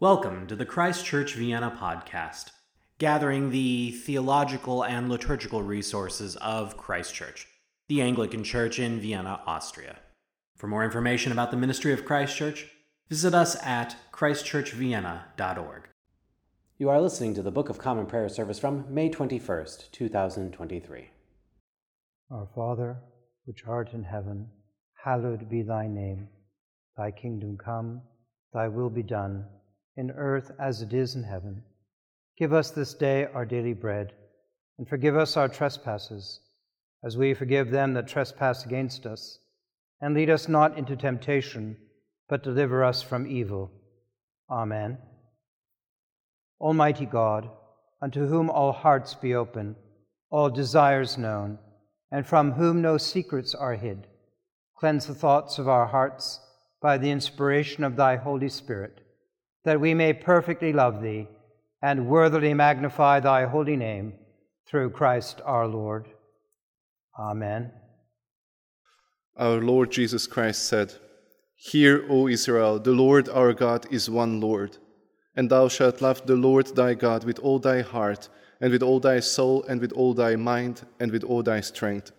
Welcome to the Christ Church Vienna podcast, gathering the theological and liturgical resources of Christ Church, the Anglican Church in Vienna, Austria. For more information about the ministry of Christ Church, visit us at christchurchvienna.org. You are listening to the Book of Common Prayer service from May 21st, 2023. Our Father, which art in heaven, hallowed be thy name. Thy kingdom come, thy will be done, in earth as it is in heaven. Give us this day our daily bread, and forgive us our trespasses, as we forgive them that trespass against us. And lead us not into temptation, but deliver us from evil. Amen. Almighty God, unto whom all hearts be open, all desires known, and from whom no secrets are hid, cleanse the thoughts of our hearts by the inspiration of thy Holy Spirit, that we may perfectly love thee and worthily magnify thy holy name, through Christ our Lord. Amen. Our Lord Jesus Christ said, Hear, O Israel, the Lord our God is one Lord, and thou shalt love the Lord thy God with all thy heart, and with all thy soul, and with all thy mind, and with all thy strength.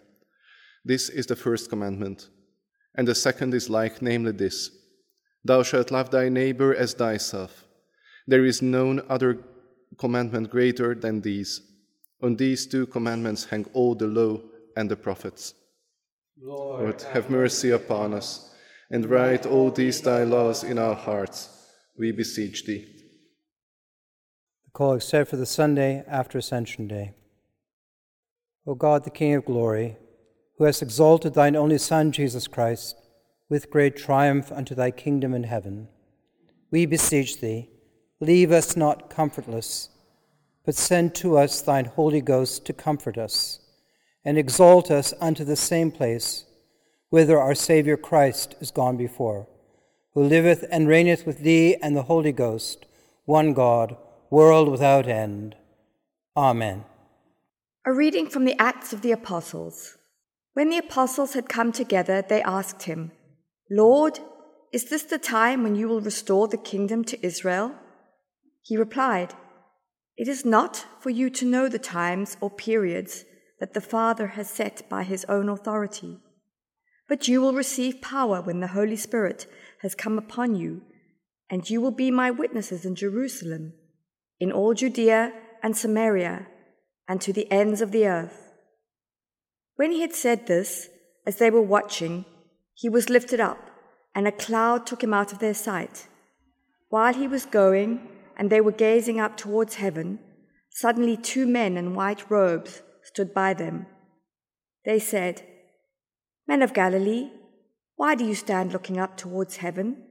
This is the first commandment. And the second is like, namely this, Thou shalt love thy neighbor as thyself. There is none other commandment greater than these. On these two commandments hang all the law and the prophets. Lord, have mercy upon us, and write all these thy laws in our hearts. We beseech thee. The call is set for the Sunday after Ascension Day. O God, the King of glory, who hast exalted thine only Son, Jesus Christ, with great triumph unto thy kingdom in heaven, we beseech thee, leave us not comfortless, but send to us thine Holy Ghost to comfort us, and exalt us unto the same place, whither our Saviour Christ is gone before, who liveth and reigneth with thee and the Holy Ghost, one God, world without end. Amen. A reading from the Acts of the Apostles. When the apostles had come together, they asked him, Lord, is this the time when you will restore the kingdom to Israel? He replied, It is not for you to know the times or periods that the Father has set by his own authority, but you will receive power when the Holy Spirit has come upon you, and you will be my witnesses in Jerusalem, in all Judea and Samaria, and to the ends of the earth. When he had said this, as they were watching, he was lifted up, and a cloud took him out of their sight. While he was going, and they were gazing up towards heaven, suddenly two men in white robes stood by them. They said, Men of Galilee, why do you stand looking up towards heaven?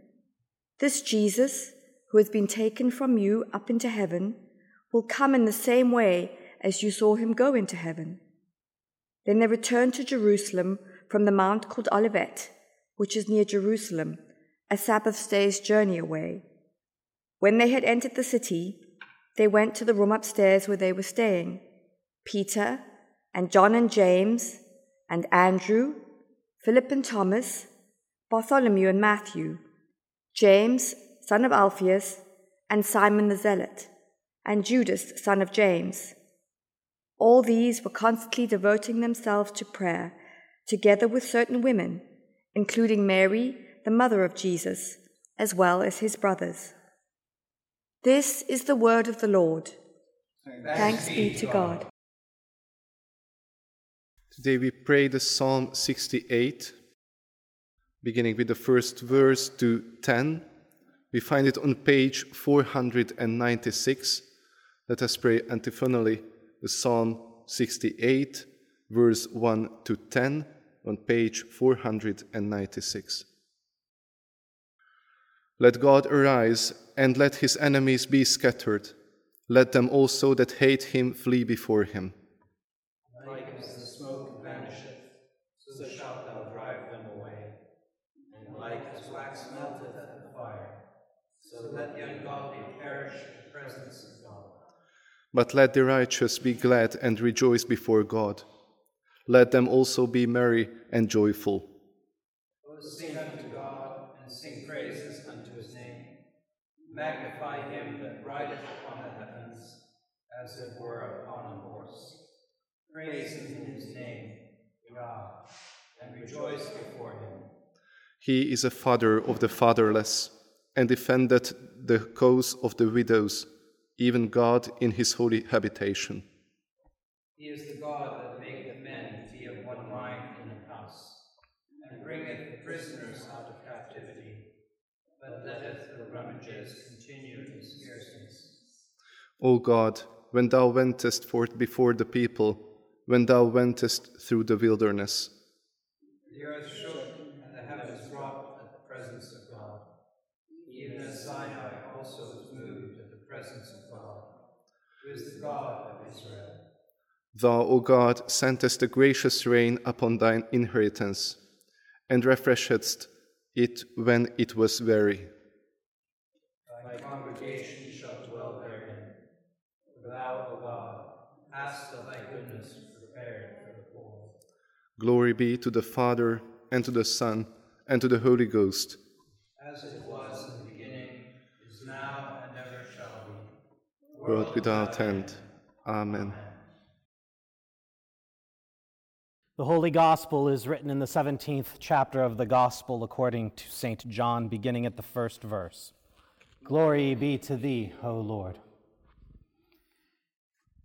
This Jesus, who has been taken from you up into heaven, will come in the same way as you saw him go into heaven. Then they returned to Jerusalem from the mount called Olivet, which is near Jerusalem, a Sabbath day's journey away. When they had entered the city, they went to the room upstairs where they were staying, Peter and John and James and Andrew, Philip and Thomas, Bartholomew and Matthew, James, son of Alphaeus, and Simon the Zealot, and Judas, son of James. All these were constantly devoting themselves to prayer, together with certain women, including Mary, the mother of Jesus, as well as his brothers. This is the word of the Lord. Thanks be to God. Today we pray the Psalm 68, beginning with the first verse to 10. We find it on page 496. Let us pray antiphonally the Psalm 68, verse 1 to 10, on page 496. Let God arise, and let his enemies be scattered. Let them also that hate him flee before him. Like as the smoke vanisheth, so shalt thou drive them away. And like as wax melteth at the fire, so let the ungodly perish in the presence of God. But let the righteous be glad and rejoice before God. Let them also be merry and joyful. Sing unto God, and sing praises unto his name. Magnify him that rideth upon the heavens, as it were upon a horse. Praise him in his name, God, and rejoice before him. He is a father of the fatherless, and defended the cause of the widows, even God in his holy habitation. He is the God that maketh men be of one mind in a house, and bringeth prisoners out of captivity, but letteth the rummages continue in scarceness. O God, when thou wentest forth before the people, when thou wentest through the wilderness, the earth shook and the heavens rocked at the presence of God, even as Sinai also was moved at the presence of God, who is the God of Israel. Thou, O God, sentest a gracious rain upon thine inheritance, and refreshedst it when it was weary. Thy congregation shall dwell therein. Thou, O God, hast of thy goodness prepared for the poor. Glory be to the Father, and to the Son, and to the Holy Ghost. As it was in the beginning, is now, and ever shall be. World without end. Amen. The Holy Gospel is written in the 17th chapter of the Gospel according to Saint John, beginning at the first verse. Glory be to thee, O Lord.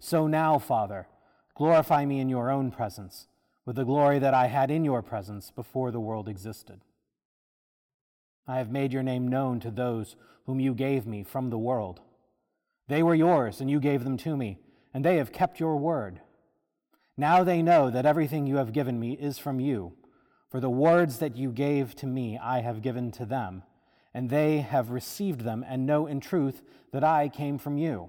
So now, Father, glorify me in your own presence, with the glory that I had in your presence before the world existed. I have made your name known to those whom you gave me from the world. They were yours, and you gave them to me, and they have kept your word. Now they know that everything you have given me is from you, for the words that you gave to me I have given to them, and they have received them and know in truth that I came from you,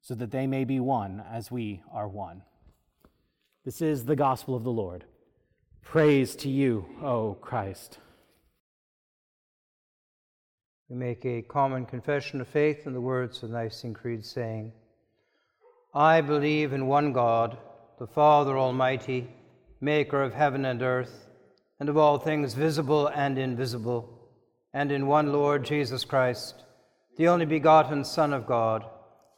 so that they may be one as we are one. This is the gospel of the Lord. Praise to you, O Christ. We make a common confession of faith in the words of the Nicene Creed, saying, I believe in one God, the Father Almighty, maker of heaven and earth, and of all things visible and invisible, and in one Lord Jesus Christ, the only begotten Son of God,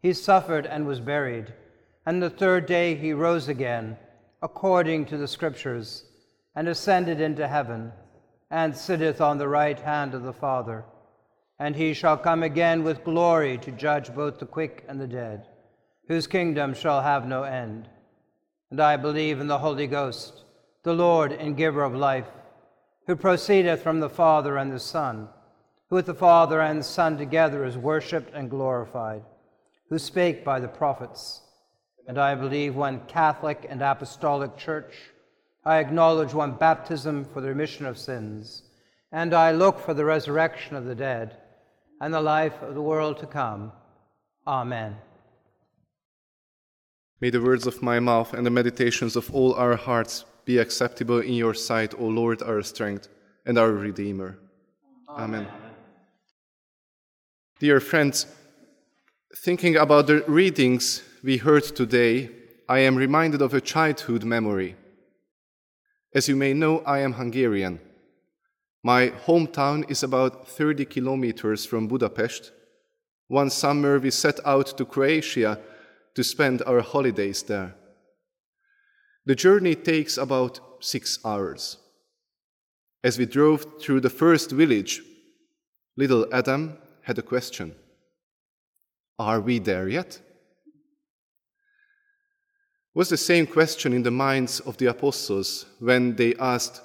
He suffered and was buried, and the third day he rose again, according to the Scriptures, and ascended into heaven, and sitteth on the right hand of the Father. And he shall come again with glory to judge both the quick and the dead, whose kingdom shall have no end. And I believe in the Holy Ghost, the Lord and giver of life, who proceedeth from the Father and the Son, who with the Father and the Son together is worshipped and glorified, who spake by the prophets. And I believe one Catholic and Apostolic Church. I acknowledge one baptism for the remission of sins, and I look for the resurrection of the dead and the life of the world to come. Amen. May the words of my mouth and the meditations of all our hearts be acceptable in your sight, O Lord, our strength and our Redeemer. Amen. Dear friends, thinking about the readings we heard today, I am reminded of a childhood memory. As you may know, I am Hungarian. My hometown is about 30 kilometers from Budapest. One summer we set out to Croatia to spend our holidays there. The journey takes about 6 hours. As we drove through the first village, little Adam had a question. Are we there yet? Was the same question in the minds of the apostles when they asked,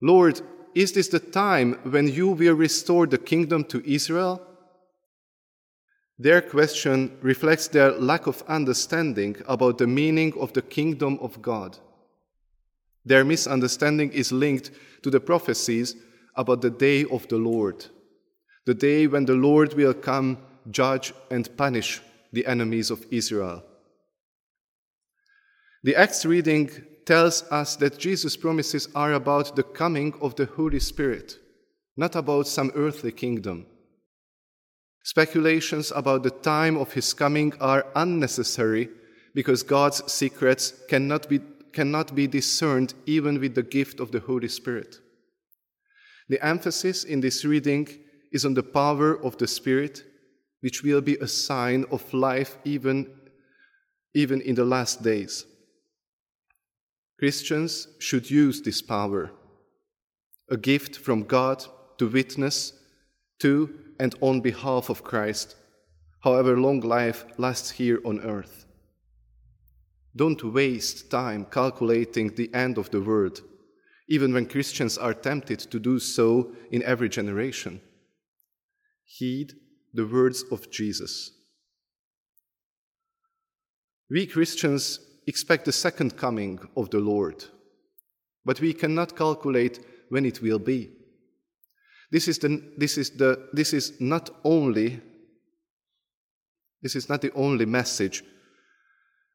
Lord, is this the time when you will restore the kingdom to Israel? Their question reflects their lack of understanding about the meaning of the kingdom of God. Their misunderstanding is linked to the prophecies about the day of the Lord, the day when the Lord will come, judge, and punish the enemies of Israel. The Acts reading tells us that Jesus' promises are about the coming of the Holy Spirit, not about some earthly kingdom. Speculations about the time of his coming are unnecessary because God's secrets cannot be discerned even with the gift of the Holy Spirit. The emphasis in this reading is on the power of the Spirit, which will be a sign of life even in the last days. Christians should use this power, a gift from God to witness to and on behalf of Christ, however long life lasts here on earth. Don't waste time calculating the end of the world, even when Christians are tempted to do so in every generation. Heed the words of Jesus. We Christians expect the second coming of the Lord, but we cannot calculate when it will be. This is not the only message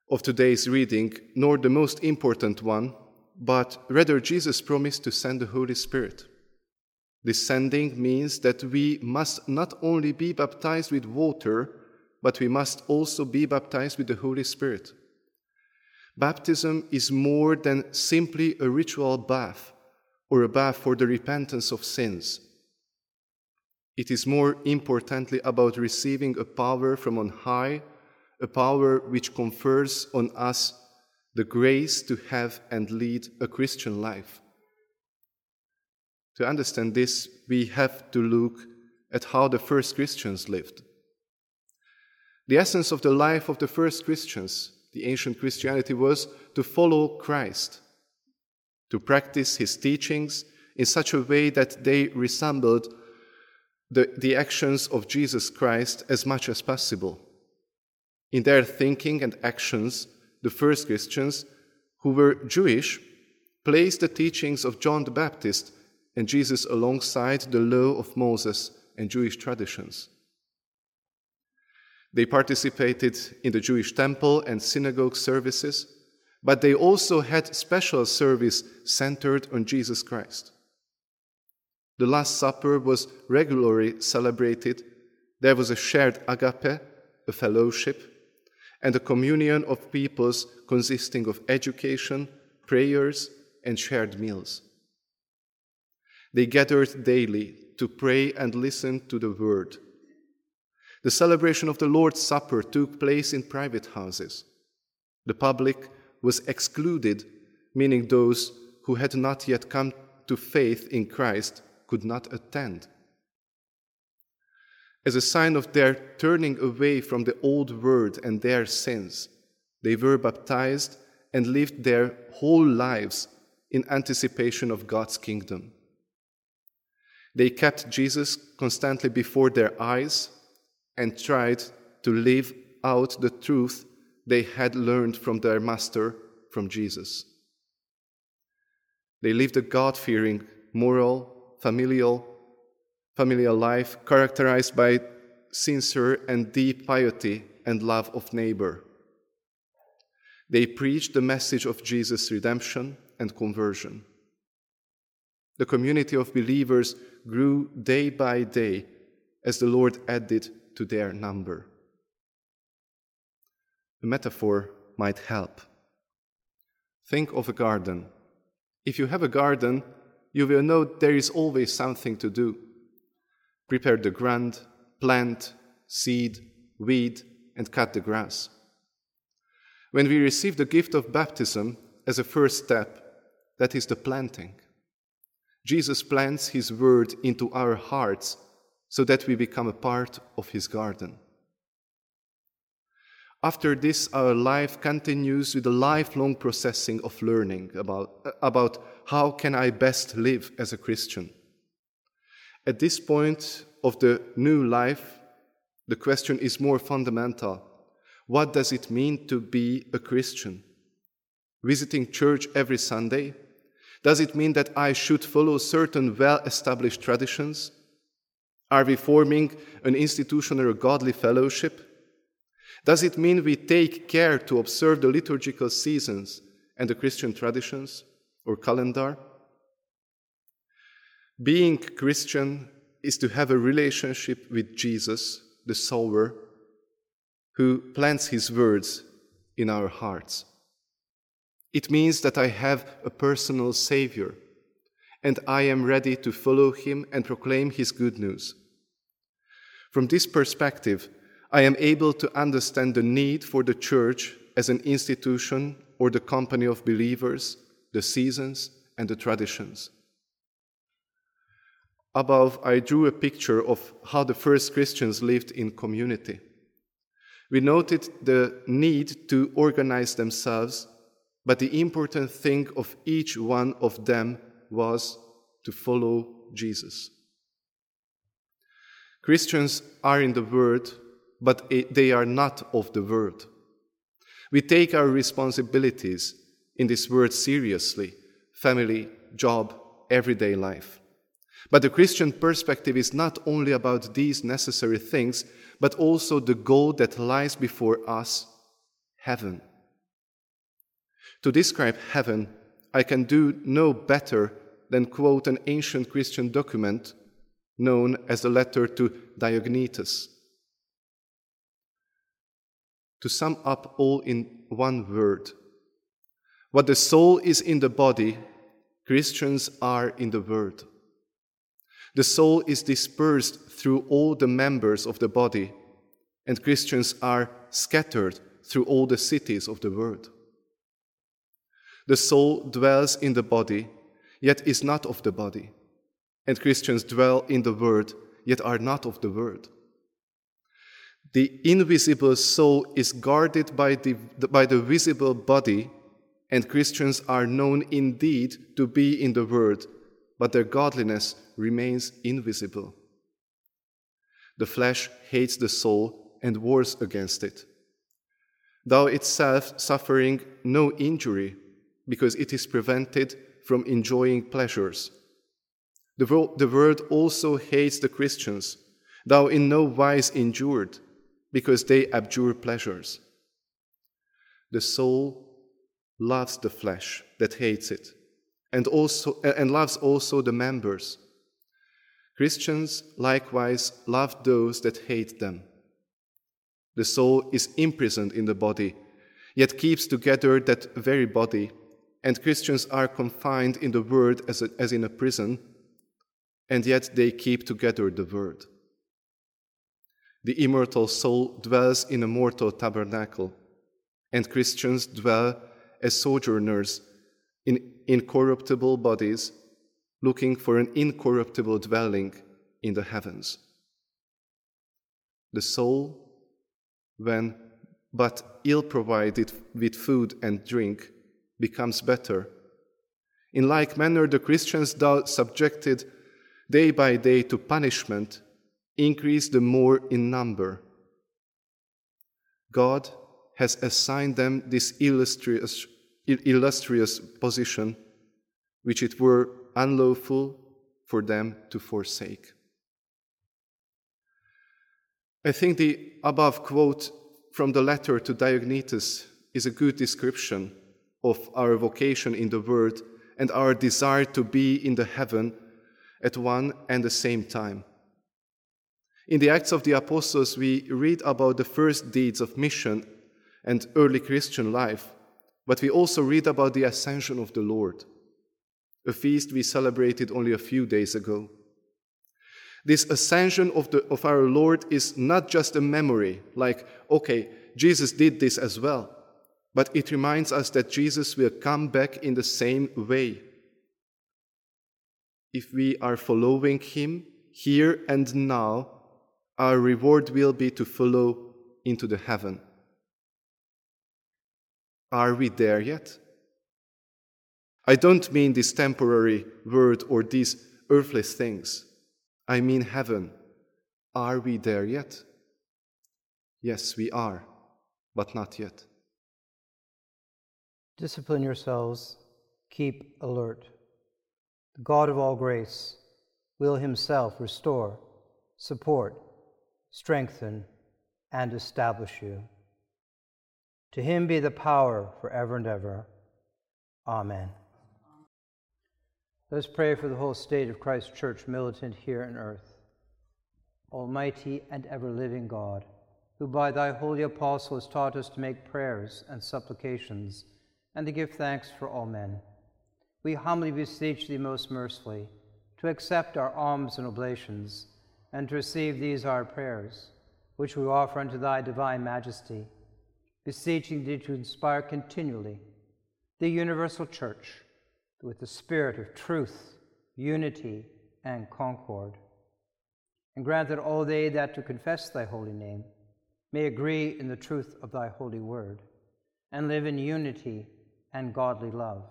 of today's reading, nor the most important one, but rather Jesus promised to send the Holy Spirit. This sending means that we must not only be baptized with water, but we must also be baptized with the Holy Spirit. Baptism is more than simply a ritual bath or a bath for the repentance of sins. It is more importantly about receiving a power from on high, a power which confers on us the grace to have and lead a Christian life. To understand this, we have to look at how the first Christians lived. The essence of the life of the first Christians, the ancient Christianity, was to follow Christ, to practice his teachings in such a way that they resembled the actions of Jesus Christ as much as possible. In their thinking and actions, the first Christians, who were Jewish, placed the teachings of John the Baptist and Jesus alongside the law of Moses and Jewish traditions. They participated in the Jewish temple and synagogue services, but they also had special service centered on Jesus Christ. The Last Supper was regularly celebrated. There was a shared agape, a fellowship, and a communion of peoples consisting of education, prayers, and shared meals. They gathered daily to pray and listen to the word. The celebration of the Lord's Supper took place in private houses. The public was excluded, meaning those who had not yet come to faith in Christ could not attend. As a sign of their turning away from the old world and their sins, they were baptized and lived their whole lives in anticipation of God's kingdom. They kept Jesus constantly before their eyes and tried to live out the truth they had learned from their master, from Jesus. They lived a God-fearing, moral, familial life characterized by sincere and deep piety and love of neighbor. They preached the message of Jesus' redemption and conversion. The community of believers grew day by day as the Lord added to their number. A metaphor might help. Think of a garden. If you have a garden, you will know there is always something to do. Prepare the ground, plant, seed, weed, and cut the grass. When we receive the gift of baptism as a first step, that is the planting. Jesus plants his word into our hearts so that we become a part of his garden. After this, our life continues with a lifelong processing of learning about how can I best live as a Christian. At this point of the new life, the question is more fundamental. What does it mean to be a Christian? Visiting church every Sunday? Does it mean that I should follow certain well-established traditions? Are we forming an institutional godly fellowship? Does it mean we take care to observe the liturgical seasons and the Christian traditions or calendar? Being Christian is to have a relationship with Jesus, the sower, who plants his words in our hearts. It means that I have a personal Savior, and I am ready to follow him and proclaim his good news. From this perspective, I am able to understand the need for the church as an institution or the company of believers, the seasons and the traditions. Above, I drew a picture of how the first Christians lived in community. We noted the need to organize themselves, but the important thing of each one of them was to follow Jesus. Christians are in the world, but they are not of the world. We take our responsibilities in this world seriously, family, job, everyday life. But the Christian perspective is not only about these necessary things, but also the goal that lies before us, heaven. To describe heaven, I can do no better than quote an ancient Christian document known as the Letter to Diognetus. To sum up all in one word, what the soul is in the body, Christians are in the world. The soul is dispersed through all the members of the body, and Christians are scattered through all the cities of the world. The soul dwells in the body, yet is not of the body, and Christians dwell in the world, yet are not of the world. The invisible soul is guarded by the visible body, and Christians are known indeed to be in the world, but their godliness remains invisible. The flesh hates the soul and wars against it, though itself suffering no injury, because it is prevented from enjoying pleasures. The world also hates the Christians, though in no wise endured, because they abjure pleasures. The soul loves the flesh that hates it, and loves also the members. Christians likewise love those that hate them. The soul is imprisoned in the body, yet keeps together that very body, and Christians are confined in the world as in a prison, and yet they keep together the world. The immortal soul dwells in a mortal tabernacle, and Christians dwell as sojourners in incorruptible bodies, looking for an incorruptible dwelling in the heavens. The soul, when but ill provided with food and drink, becomes better. In like manner, the Christians, though subjected day by day to punishment, increase the more in number. God has assigned them this illustrious position, which it were unlawful for them to forsake. I think the above quote from the Letter to Diognetus is a good description of our vocation in the world and our desire to be in the heaven at one and the same time. In the Acts of the Apostles, we read about the first deeds of mission and early Christian life, but we also read about the ascension of the Lord, a feast we celebrated only a few days ago. This ascension of our Lord is not just a memory, like, okay, Jesus did this as well, but it reminds us that Jesus will come back in the same way. If we are following him here and now, our reward will be to follow into the heaven. Are we there yet? I don't mean this temporary world or these earthly things. I mean heaven. Are we there yet? Yes, we are, but not yet. Discipline yourselves, keep alert. The God of all grace will himself restore, support, strengthen, and establish you. To him be the power forever and ever. Amen. Let us pray for the whole state of Christ Church militant here on earth. Almighty and ever-living God, who by thy holy apostle has taught us to make prayers and supplications and to give thanks for all men, we humbly beseech thee most mercifully to accept our alms and oblations and to receive these our prayers, which we offer unto thy divine majesty, beseeching thee to inspire continually the universal church with the spirit of truth, unity, and concord. And grant that all they that do confess thy holy name may agree in the truth of thy holy word, and live in unity and godly love.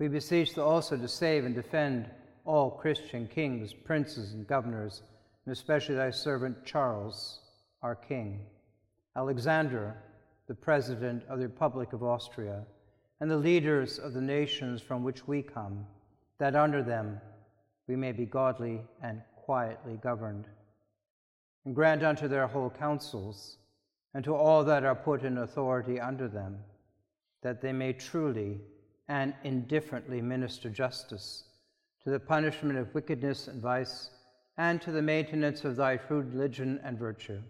We beseech thee also to save and defend all Christian kings, princes, and governors, and especially thy servant Charles, our king, Alexander, the president of the Republic of Austria, and the leaders of the nations from which we come, that under them we may be godly and quietly governed. And grant unto their whole councils, and to all that are put in authority under them, that they may truly and indifferently minister justice to the punishment of wickedness and vice, and to the maintenance of thy true religion and virtue.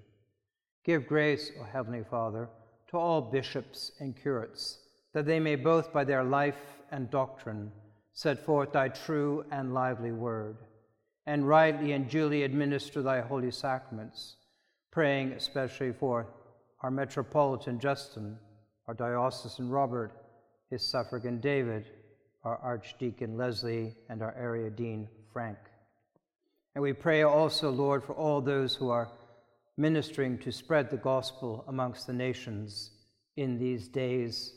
Give grace, O Heavenly Father, to all bishops and curates, that they may both by their life and doctrine set forth thy true and lively word, and rightly and duly administer thy holy sacraments, praying especially for our Metropolitan Justin, our Diocesan Robert, his Suffragan David, our Archdeacon Leslie, and our Area Dean Frank. And we pray also, Lord, for all those who are ministering to spread the gospel amongst the nations in these days.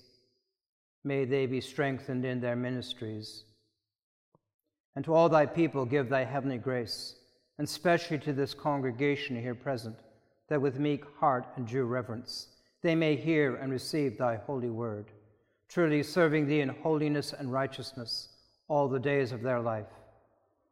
May they be strengthened in their ministries. And to all thy people give thy heavenly grace, and especially to this congregation here present, that with meek heart and due reverence they may hear and receive thy holy word, truly serving thee in holiness and righteousness all the days of their life.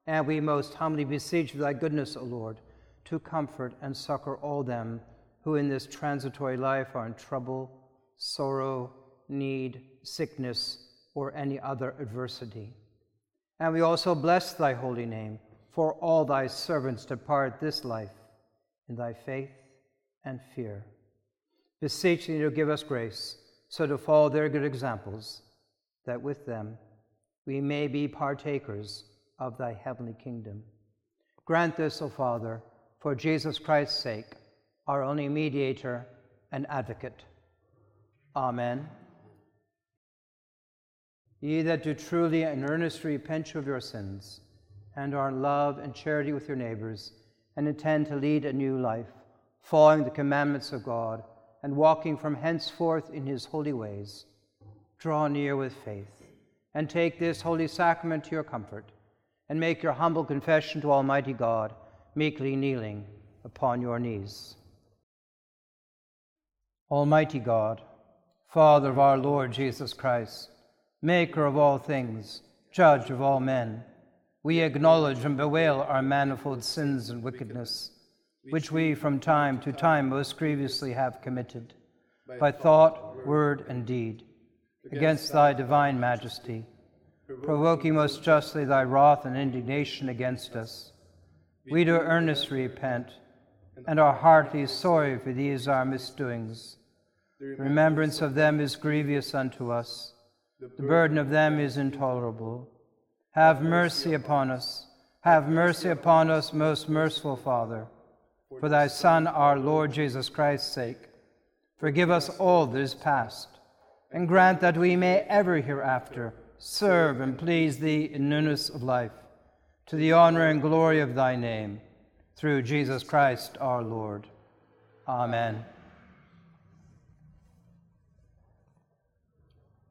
And we most humbly beseech thy goodness, O Lord, to comfort and succor all them who in this transitory life are in trouble, sorrow, need, sickness, or any other adversity. And we also bless thy holy name, for all thy servants depart this life in thy faith and fear. Beseech thee to give us grace, so to follow their good examples, that with them we may be partakers of thy heavenly kingdom. Grant this, O Father, for Jesus Christ's sake, our only mediator and advocate. Amen. Ye that do truly and earnestly repent you of your sins, and are in love and charity with your neighbors, and intend to lead a new life, following the commandments of God, and walking from henceforth in his holy ways, draw near with faith, and take this holy sacrament to your comfort, and make your humble confession to Almighty God, meekly kneeling upon your knees. Almighty God, Father of our Lord Jesus Christ, Maker of all things, Judge of all men, we acknowledge and bewail our manifold sins and wickedness, which we from time to time most grievously have committed, by thought, word, and deed, against thy divine majesty, provoking most justly thy wrath and indignation against us. We do earnestly repent and our heart is sorry for these our misdoings. The remembrance of them is grievous unto us. The burden of them is intolerable. Have mercy upon us. Have mercy upon us, most merciful Father, for thy Son, our Lord Jesus Christ's sake. Forgive us all that is past, and grant that we may ever hereafter serve and please thee in newness of life, to the honor and glory of thy name, through Jesus Christ our Lord. Amen.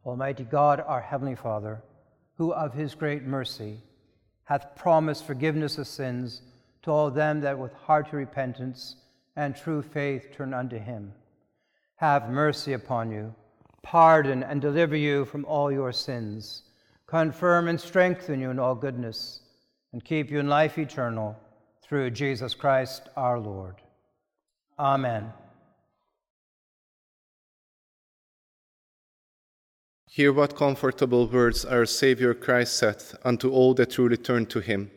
Almighty God, our Heavenly Father, who of his great mercy hath promised forgiveness of sins to all them that with hearty repentance and true faith turn unto him, have mercy upon you, pardon and deliver you from all your sins, confirm and strengthen you in all goodness, and keep you in life eternal, through Jesus Christ our Lord. Amen. Hear what comfortable words our Saviour Christ saith unto all that truly turn to him.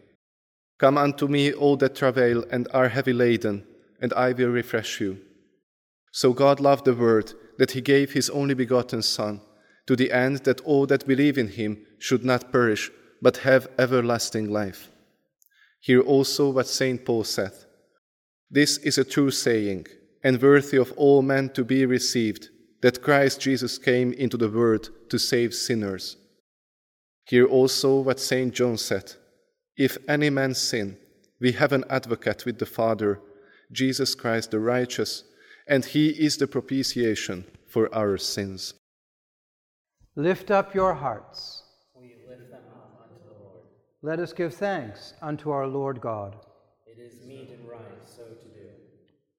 Come unto me, all that travail and are heavy laden, and I will refresh you. So God loved the world, that he gave his only begotten Son, to the end that all that believe in him should not perish, but have everlasting life. Hear also what St. Paul saith. This is a true saying, and worthy of all men to be received, that Christ Jesus came into the world to save sinners. Hear also what St. John said. If any man sin, we have an advocate with the Father, Jesus Christ the righteous, and he is the propitiation for our sins. Lift up your hearts. We lift them up unto the Lord. Let us give thanks unto our Lord God. It is meet and right so to do.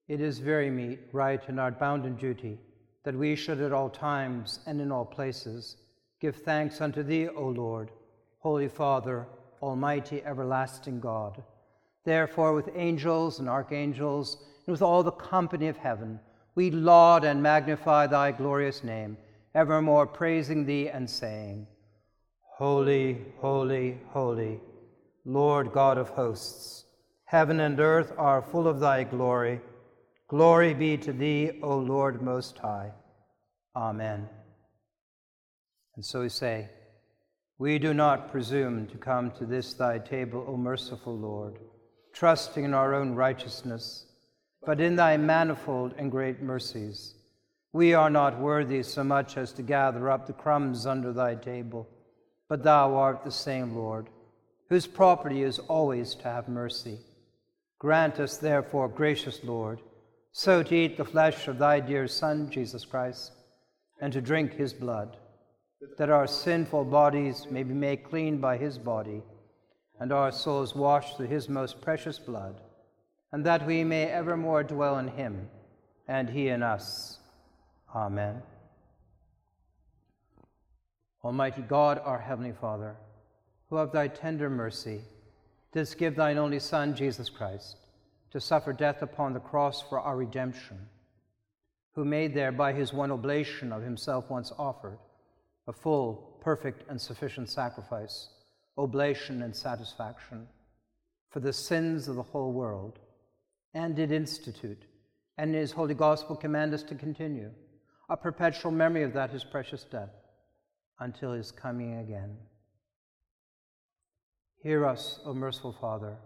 It is very meet, right, and our bounden duty, that we should at all times and in all places give thanks unto thee, O Lord, Holy Father, Almighty, everlasting God. Therefore, with angels and archangels, and with all the company of heaven, we laud and magnify thy glorious name, evermore praising thee and saying, Holy, holy, holy, Lord God of hosts, heaven and earth are full of thy glory. Glory be to thee, O Lord Most High. Amen. And so we say, we do not presume to come to this thy table, O merciful Lord, trusting in our own righteousness, but in thy manifold and great mercies. We are not worthy so much as to gather up the crumbs under thy table, but thou art the same Lord, whose property is always to have mercy. Grant us therefore, gracious Lord, so to eat the flesh of thy dear Son, Jesus Christ, and to drink his blood, that our sinful bodies may be made clean by his body, and our souls washed through his most precious blood, and that we may evermore dwell in him, and he in us. Amen. Almighty God, our Heavenly Father, who of thy tender mercy didst give thine only Son, Jesus Christ, to suffer death upon the cross for our redemption, who made there by his one oblation of himself once offered, a full, perfect, and sufficient sacrifice, oblation and satisfaction for the sins of the whole world, and did institute, and in his holy gospel command us to continue, a perpetual memory of that his precious death, until his coming again. Hear us, O merciful Father,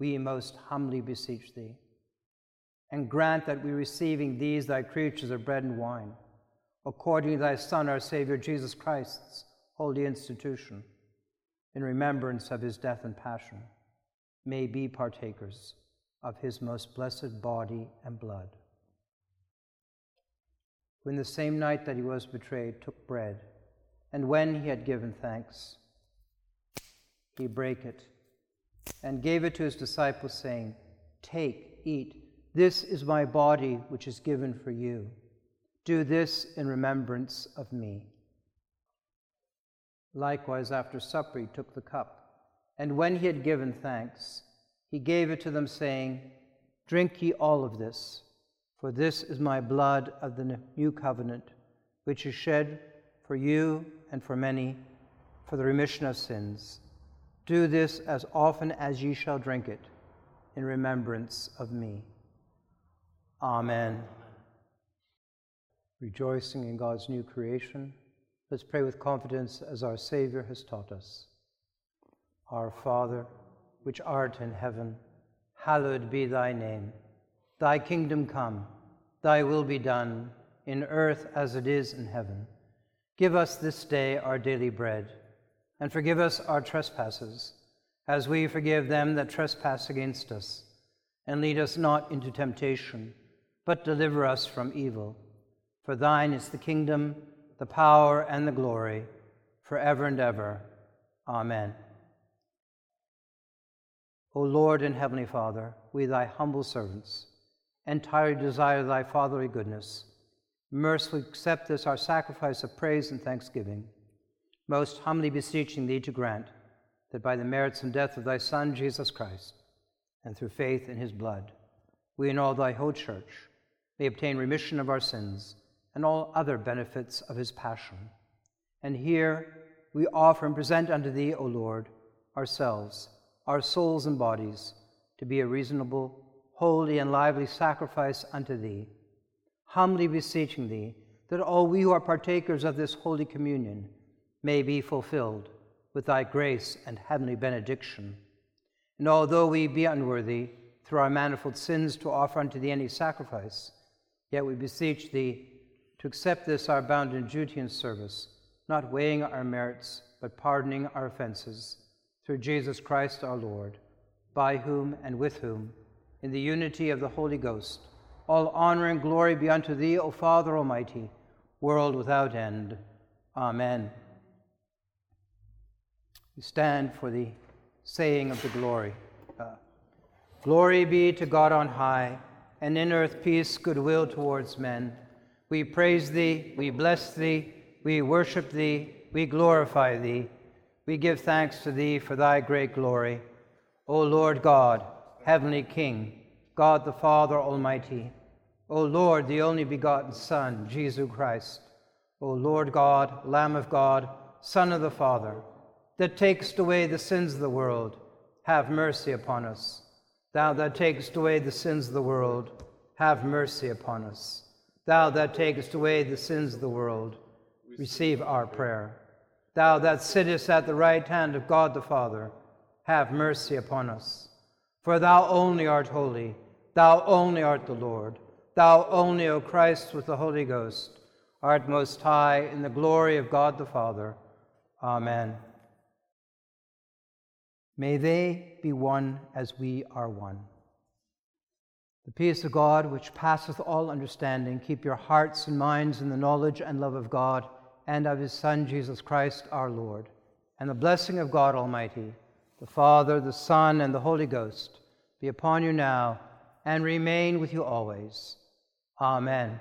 we most humbly beseech thee, and grant that we, receiving these thy creatures of bread and wine, according to thy Son, our Savior, Jesus Christ's holy institution, in remembrance of his death and passion, may be partakers of his most blessed body and blood. When the same night that he was betrayed took bread, and when he had given thanks, he brake it, and gave it to his disciples, saying, Take, eat, this is my body which is given for you. Do this in remembrance of me. Likewise, after supper, he took the cup, and when he had given thanks, he gave it to them, saying, Drink ye all of this, for this is my blood of the new covenant, which is shed for you and for many, for the remission of sins. Do this as often as ye shall drink it, in remembrance of me. Amen. Rejoicing in God's new creation, let's pray with confidence as our Savior has taught us. Our Father, which art in heaven, hallowed be thy name. Thy kingdom come, thy will be done, in earth as it is in heaven. Give us this day our daily bread, and forgive us our trespasses, as we forgive them that trespass against us. And lead us not into temptation, but deliver us from evil. For thine is the kingdom, the power, and the glory, forever and ever. Amen. O Lord and Heavenly Father, we thy humble servants, entirely desire thy fatherly goodness. Mercifully accept this, our sacrifice of praise and thanksgiving, most humbly beseeching thee to grant that by the merits and death of thy Son, Jesus Christ, and through faith in his blood, we and all thy whole church may obtain remission of our sins and all other benefits of his passion. And here we offer and present unto thee, O Lord, ourselves, our souls and bodies, to be a reasonable, holy, and lively sacrifice unto thee, humbly beseeching thee that all we who are partakers of this holy communion may be fulfilled with thy grace and heavenly benediction. And although we be unworthy through our manifold sins to offer unto thee any sacrifice, yet we beseech thee to accept this our bounden duty and service, not weighing our merits, but pardoning our offenses, through Jesus Christ our Lord, by whom and with whom, in the unity of the Holy Ghost, all honor and glory be unto thee, O Father Almighty, world without end. Amen. We stand for the saying of the glory. Glory be to God on high, and in earth peace, goodwill towards men. We praise thee, we bless thee, we worship thee, we glorify thee. We give thanks to thee for thy great glory. O Lord God, heavenly King, God the Father Almighty, O Lord, the only begotten Son, Jesus Christ, O Lord God, Lamb of God, Son of the Father, that takest away the sins of the world, have mercy upon us. Thou that takest away the sins of the world, have mercy upon us. Thou that takest away the sins of the world, receive our prayer. Thou that sittest at the right hand of God the Father, have mercy upon us. For thou only art holy, thou only art the Lord, thou only, O Christ, with the Holy Ghost, art most high in the glory of God the Father. Amen. May they be one as we are one. The peace of God, which passeth all understanding, keep your hearts and minds in the knowledge and love of God and of his Son, Jesus Christ, our Lord. And the blessing of God Almighty, the Father, the Son, and the Holy Ghost, be upon you now and remain with you always. Amen.